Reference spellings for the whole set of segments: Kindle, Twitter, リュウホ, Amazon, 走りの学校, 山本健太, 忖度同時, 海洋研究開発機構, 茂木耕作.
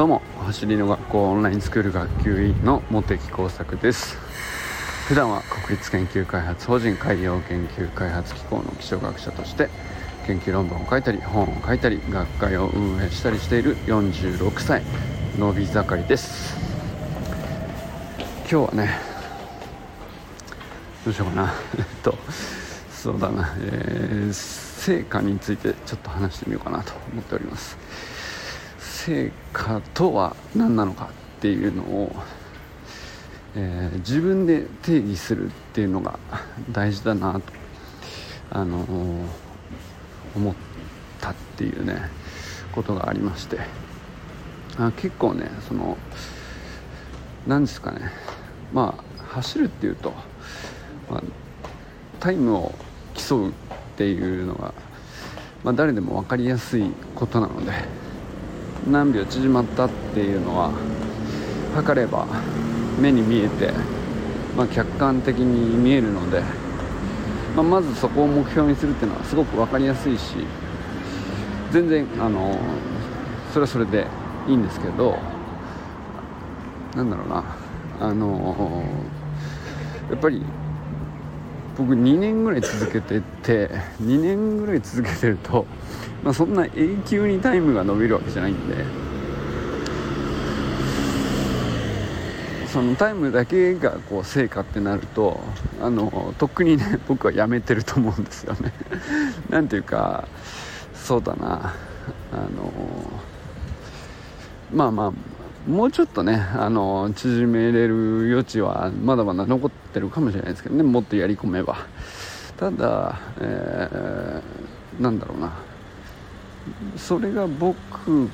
どうも、走りの学校オンラインスクール学級委員の茂木耕作です。普段は国立研究開発法人海洋研究開発機構の気象学者として研究論文を書いたり本を書いたり学会を運営したりしている46歳のび盛りです。今日はね、どうしようかなそうだな、成果についてちょっと話してみようかなと思っております。成果とは何なのかっていうのを、自分で定義するっていうのが大事だなと、思ったっていうねことがありまして、結構ねその何ですかね、走るっていうと、タイムを競うっていうのが、誰でも分かりやすいことなので、何秒縮まったっていうのは測れば目に見えて、客観的に見えるので、まずそこを目標にするっていうのはすごく分かりやすいし、全然それはそれでいいんですけど、やっぱり僕2年ぐらい続けてると、そんな永久にタイムが伸びるわけじゃないんで、そのタイムだけがこう成果ってなると、とっくにね僕はやめてると思うんですよねなんていうか、そうだな、もうちょっとね縮めれる余地はまだまだ残ってるかもしれないですけどね、もっとやり込めば。ただ、それが僕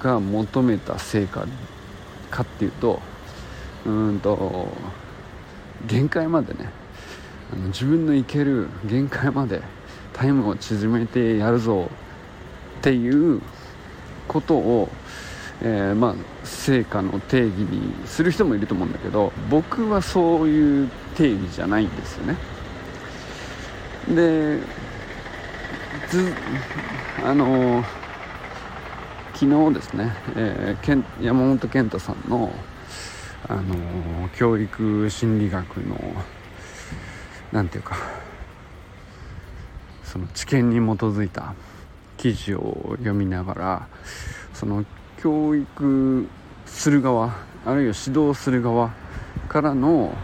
が求めた成果かっていうと、限界までね、自分のいける限界までタイムを縮めてやるぞっていうことを、成果の定義にする人もいると思うんだけど、僕はそういう定義じゃないんですよね。で、昨日ですね、山本健太さんの、教育心理学のその知見に基づいた記事を読みながら、その教育する側あるいは指導する側からの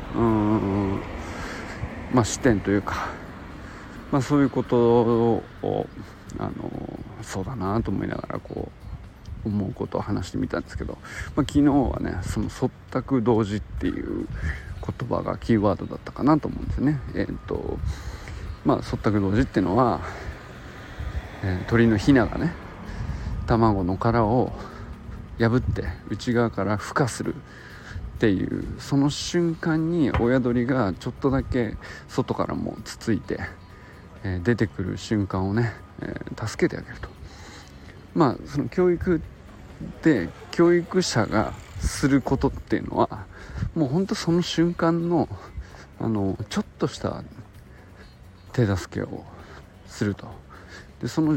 視点というか、そういうことをそうだなと思いながらこう思うことを話してみたんですけど、昨日はねその忖度同時っていう言葉がキーワードだったかなと思うんですね。忖度同時っていうのは、鳥のヒナがね卵の殻を破って内側から孵化するっていう、その瞬間に親鳥がちょっとだけ外からもつついて、出てくる瞬間をね、助けてあげると。その教育で教育者がすることっていうのは、もう本当その瞬間のちょっとした手助けをすると。でその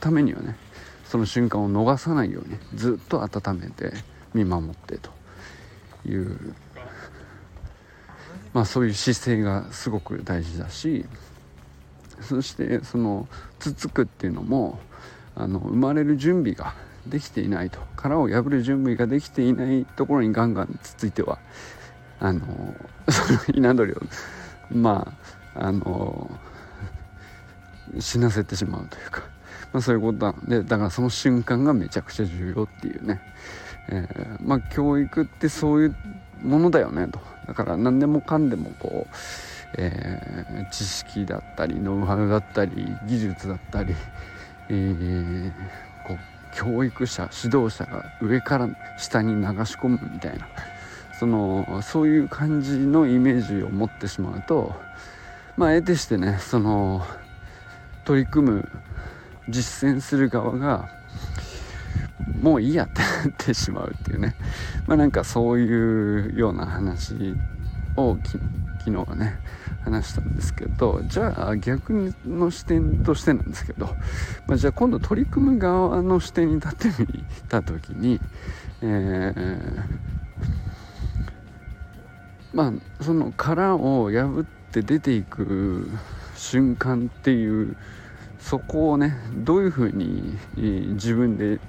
ためにはね、その瞬間を逃さないようにずっと温めて見守ってという、そういう姿勢がすごく大事だし、そしてそのつつくっていうのも、生まれる準備ができていないと、殻を破る準備ができていないところにガンガンつついては、その稲鳥を死なせてしまうというか、そういうことなんで、だからその瞬間がめちゃくちゃ重要っていうね、教育ってそういうものだよねと。だから何でもかんでもこう、知識だったりノウハウだったり技術だったり、こう教育者指導者が上から下に流し込むみたいな、そういう感じのイメージを持ってしまうと、得てしてね、その取り組む実践する側がもういいやってなってしまうっていうね、そういうような話を昨日はね話したんですけど、じゃあ逆の視点としてなんですけど、じゃあ今度取り組む側の視点に立ってみた時に、その殻を破って出ていく瞬間っていうそこをね、どういうふうに自分で、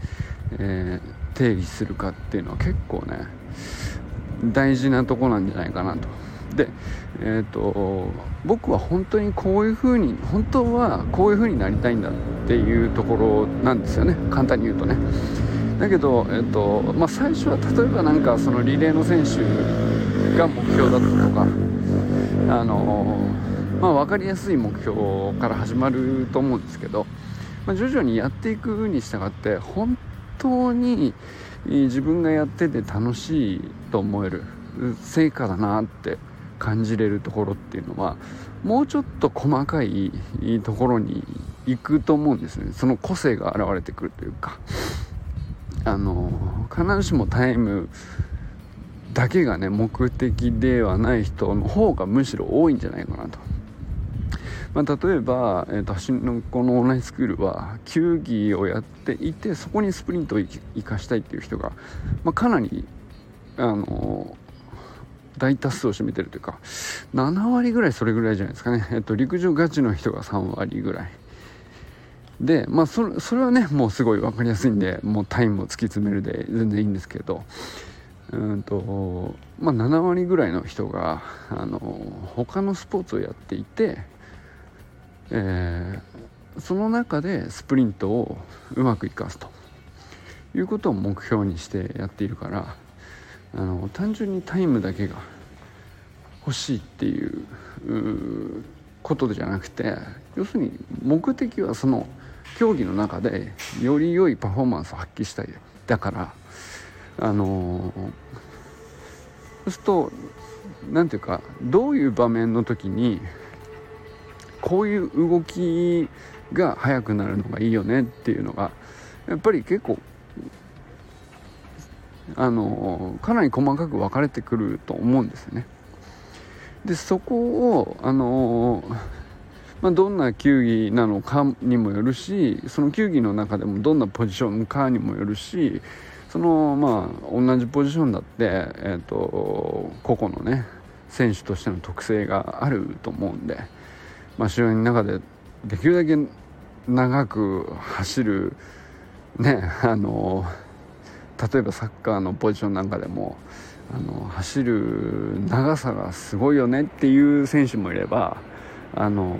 定義するかっていうのは結構ね大事なとこなんじゃないかなと。で、僕は本当にこういうふうに本当はこういうふうになりたいんだっていうところなんですよね、簡単に言うとね。だけど、最初は例えばなんかそのリレーの選手が目標だったとか、分かりやすい目標から始まると思うんですけど、徐々にやっていくに従って本当に自分がやってて楽しいと思える成果だなって感じれるところっていうのはもうちょっと細かいところに行くと思うんですね。その個性が現れてくるというか、必ずしもタイムだけがね目的ではない人の方がむしろ多いんじゃないかなと。例えば、このオンラインスクールは球技をやっていて、そこにスプリントを生かしたいっていう人が、かなり大多数を占めてるというか、7割ぐらいそれぐらいじゃないですかね。陸上ガチの人が3割ぐらいで、それはねもうすごい分かりやすいんで、もうタイムを突き詰めるで全然いいんですけど、7割ぐらいの人が他のスポーツをやっていて、その中でスプリントをうまく生かすということを目標にしてやっているから、単純にタイムだけが欲しいっていうことじゃなくて、要するに目的はその競技の中でより良いパフォーマンスを発揮したい。だからそうするとなんていうか、どういう場面の時にこういう動きが速くなるのがいいよねっていうのがやっぱり結構かなり細かく分かれてくると思うんですよね。でそこをどんな球技なのかにもよるし、その球技の中でもどんなポジションかにもよるし、その同じポジションだって、個々のね選手としての特性があると思うんで、試合の中でできるだけ長く走るね、例えばサッカーのポジションなんかでも走る長さがすごいよねっていう選手もいれば、も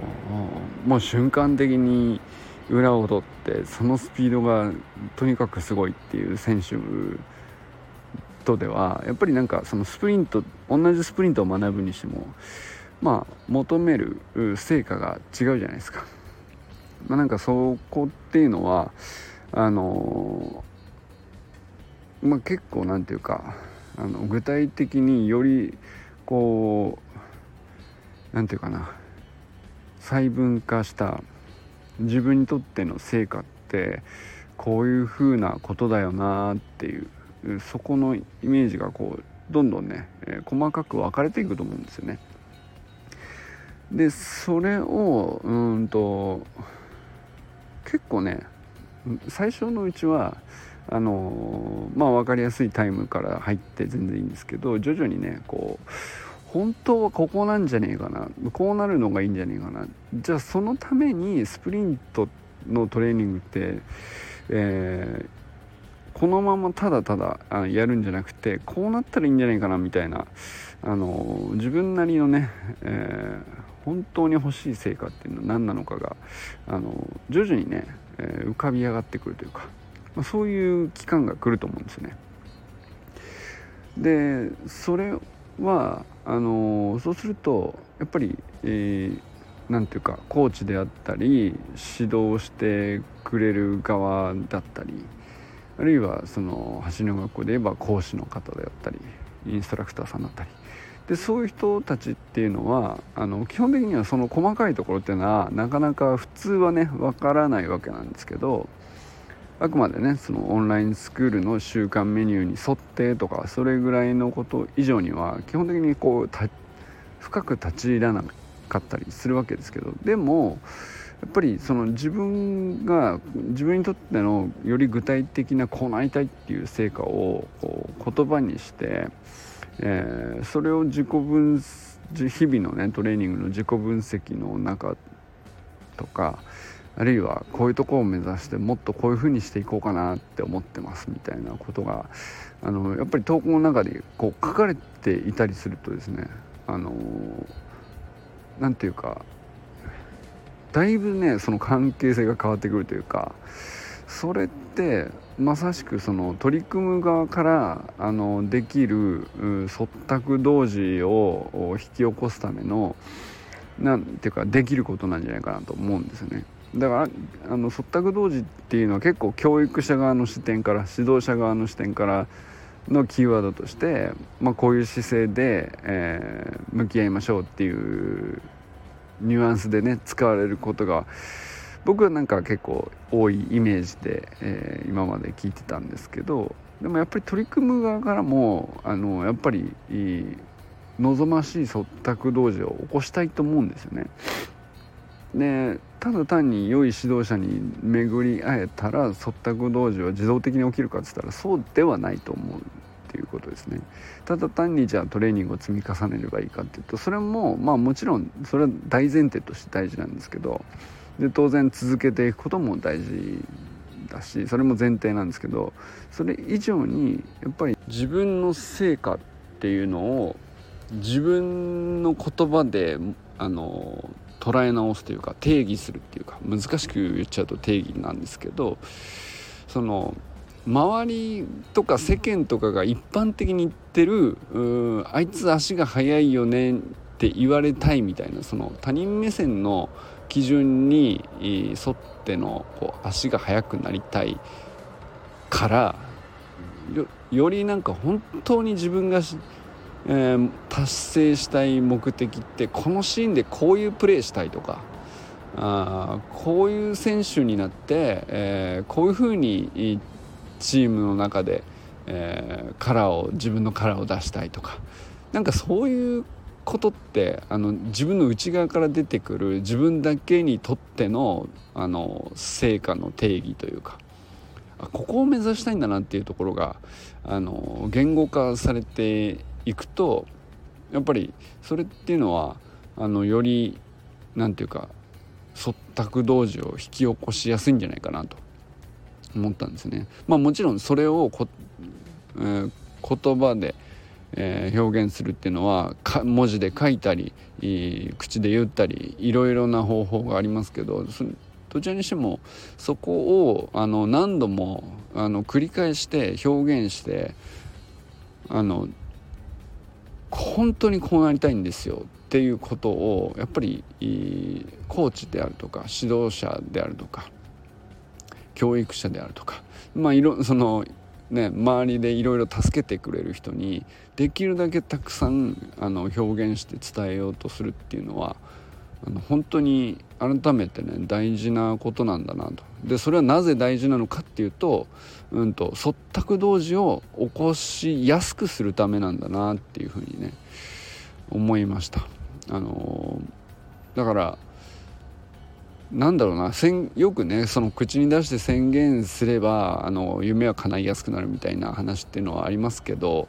う瞬間的に裏を取ってそのスピードがとにかくすごいっていう選手とではやっぱりなんかそのスプリント、同じスプリントを学ぶにしても求める成果が違うじゃないですか。なんかそこっていうのは結構なんていうか具体的によりこうなんていうかな、細分化した自分にとっての成果ってこういう風なことだよなっていう、そこのイメージがこうどんどんね細かく分かれていくと思うんですよね。でそれを結構ね最初のうちは分かりやすいタイムから入って全然いいんですけど、徐々にねこう本当はここなんじゃねえかな、こうなるのがいいんじゃねえかな、じゃあそのためにスプリントのトレーニングって、このままただただやるんじゃなくてこうなったらいいんじゃないかなみたいな、自分なりのね、本当に欲しい成果っていうのは何なのかが徐々にね、浮かび上がってくるというか、そういう期間が来ると思うんですよね。でそれはそうするとやっぱり、なんていうかコーチであったり指導してくれる側だったり、あるいはその走りの学校で言えば講師の方であったりインストラクターさんだったりで、そういう人たちっていうのは基本的にはその細かいところっていうのはなかなか普通はねわからないわけなんですけど、あくまでねそのオンラインスクールの週間メニューに沿ってとかそれぐらいのこと以上には基本的にこう深く立ち入らなかったりするわけですけど、でもやっぱりその自分にとってのより具体的なこうなりたいっていう成果をこう言葉にして、それを日々のねトレーニングの自己分析の中とか、あるいはこういうとこを目指してもっとこういうふうにしていこうかなって思ってますみたいなことがやっぱり投稿の中でこう書かれていたりするとですね、なんていうかだいぶねその関係性が変わってくるというか、それってまさしくその取り組む側からできる忖度同時を引き起こすためのなんていうかできることなんじゃないかなと思うんですよね。だから忖度同時っていうのは結構教育者側の視点から指導者側の視点からのキーワードとして、こういう姿勢で、向き合いましょうっていうニュアンスでね使われることが僕はなんか結構多いイメージで、今まで聞いてたんですけど、でもやっぱり取り組む側からもやっぱり望ましい忖度同時を起こしたいと思うんですよね。でただ単に良い指導者に巡り会えたら忖度同時は自動的に起きるかって言ったらそうではないと思うっていうことですね。ただ単にじゃあトレーニングを積み重ねればいいかっていうと、それももちろんそれは大前提として大事なんですけど、で当然続けていくことも大事だしそれも前提なんですけど、それ以上にやっぱり自分の成果っていうのを自分の言葉で捉え直すというか定義するっていうか、難しく言っちゃうと定義なんですけど、その周りとか世間とかが一般的に言ってるあいつ足が速いよねって言われたいみたいな、その他人目線の基準に沿ってのこう足が速くなりたいから よりなんか本当に自分が達成したい目的ってこのシーンでこういうプレーしたいとか、こういう選手になって、こういう風にチームの中で、自分のカラーを出したいとか、なんかそういうことって自分の内側から出てくる自分だけにとっての、成果の定義というか、ここを目指したいんだなっていうところが言語化されていくと、やっぱりそれっていうのはよりなんていうか忖度同時を引き起こしやすいんじゃないかなと思ったんですね。もちろんそれを言葉で、表現するっていうのは文字で書いたり、口で言ったりいろいろな方法がありますけど、どちらにしてもそこを何度も繰り返して表現して本当にこうなりたいんですよっていうことをやっぱりコーチであるとか指導者であるとか教育者であるとか、そのね周りでいろいろ助けてくれる人にできるだけたくさん表現して伝えようとするっていうのは本当に改めてね大事なことなんだなと。でそれはなぜ大事なのかっていうと、忖度同時を起こしやすくするためなんだなっていうふうにね思いました。だからなんだろうな、よくねその口に出して宣言すれば夢は叶いやすくなるみたいな話っていうのはありますけど、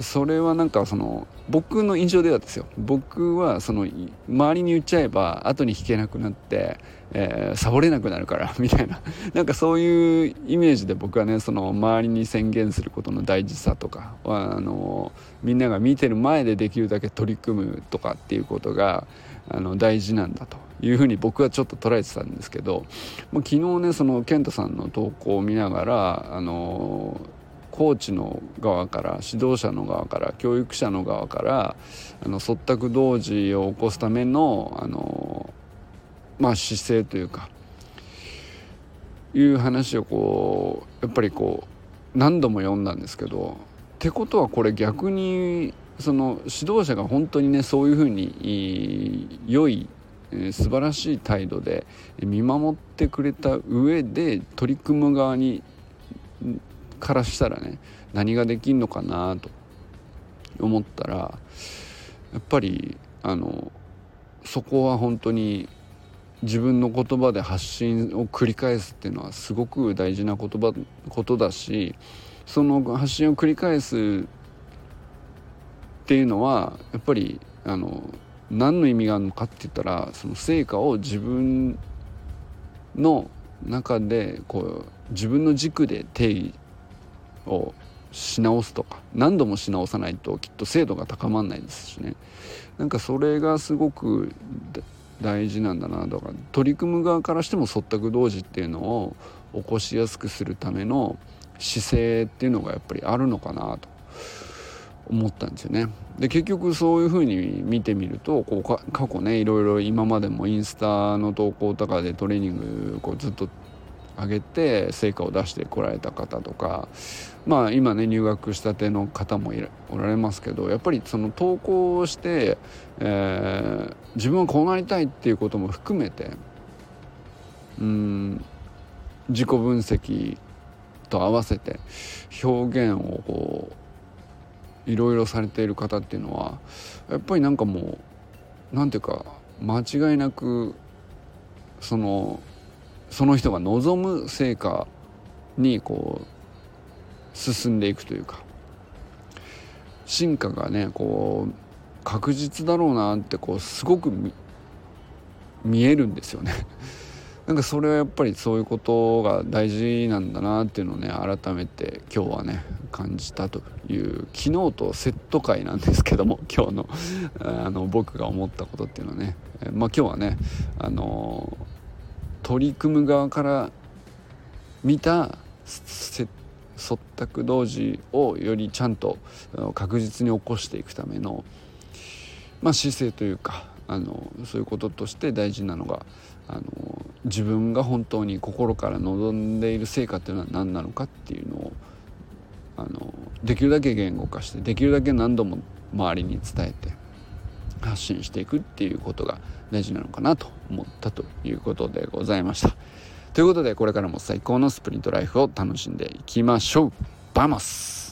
それはなんかその僕の印象ではですよ、僕はその周りに言っちゃえば後に引けなくなって、サボれなくなるからみたいななんかそういうイメージで僕はねその周りに宣言することの大事さとかはみんなが見てる前でできるだけ取り組むとかっていうことが大事なんだというふうに僕はちょっと捉えてたんですけど、昨日ねその健太さんの投稿を見ながらコーチの側から指導者の側から教育者の側から忖度同時を起こすための姿勢というかいう話をこうやっぱりこう何度も読んだんですけど、ってことはこれ逆にその指導者が本当にねそういうふうに良い素晴らしい態度で見守ってくれた上で取り組む側にからしたらね何ができんのかなと思ったら、やっぱりそこは本当に自分の言葉で発信を繰り返すっていうのはすごく大事なことだし、その発信を繰り返すっていうのはやっぱり何の意味があるのかって言ったら、その成果を自分の中でこう自分の軸で定義をし直すとか、何度もし直さないときっと精度が高まらないですしね。なんかそれがすごく大事なんだなとか、取り組む側からしても忖度同時っていうのを起こしやすくするための姿勢っていうのがやっぱりあるのかなと思ったんですよね。で結局そういうふうに見てみると、こう過去ね、いろいろ今までもインスタの投稿とかでトレーニングこうずっと上げて成果を出してこられた方とか、まあ今ね入学したての方もおられますけど、やっぱりその投稿をして、自分はこうなりたいっていうことも含めて自己分析と合わせて表現をこういろいろされている方っていうのは、やっぱりなんかもうなんていうか間違いなくその人が望む成果にこう進んでいくというか、進化がねこう確実だろうなってこうすごく見えるんですよね。なんかそれはやっぱりそういうことが大事なんだなっていうのをね、改めて今日はね感じたという、昨日とセット会なんですけども、今日の僕が思ったことっていうのはね、まあ今日はね取り組む側から見た忖度同時をよりちゃんと確実に起こしていくための、まあ、姿勢というかそういうこととして大事なのが自分が本当に心から望んでいる成果というのは何なのかっていうのをできるだけ言語化して、できるだけ何度も周りに伝えて発信していくっていうことが大事なのかなと思ったということでございました。ということで、これからも最高のスプリントライフを楽しんでいきましょう。バモス。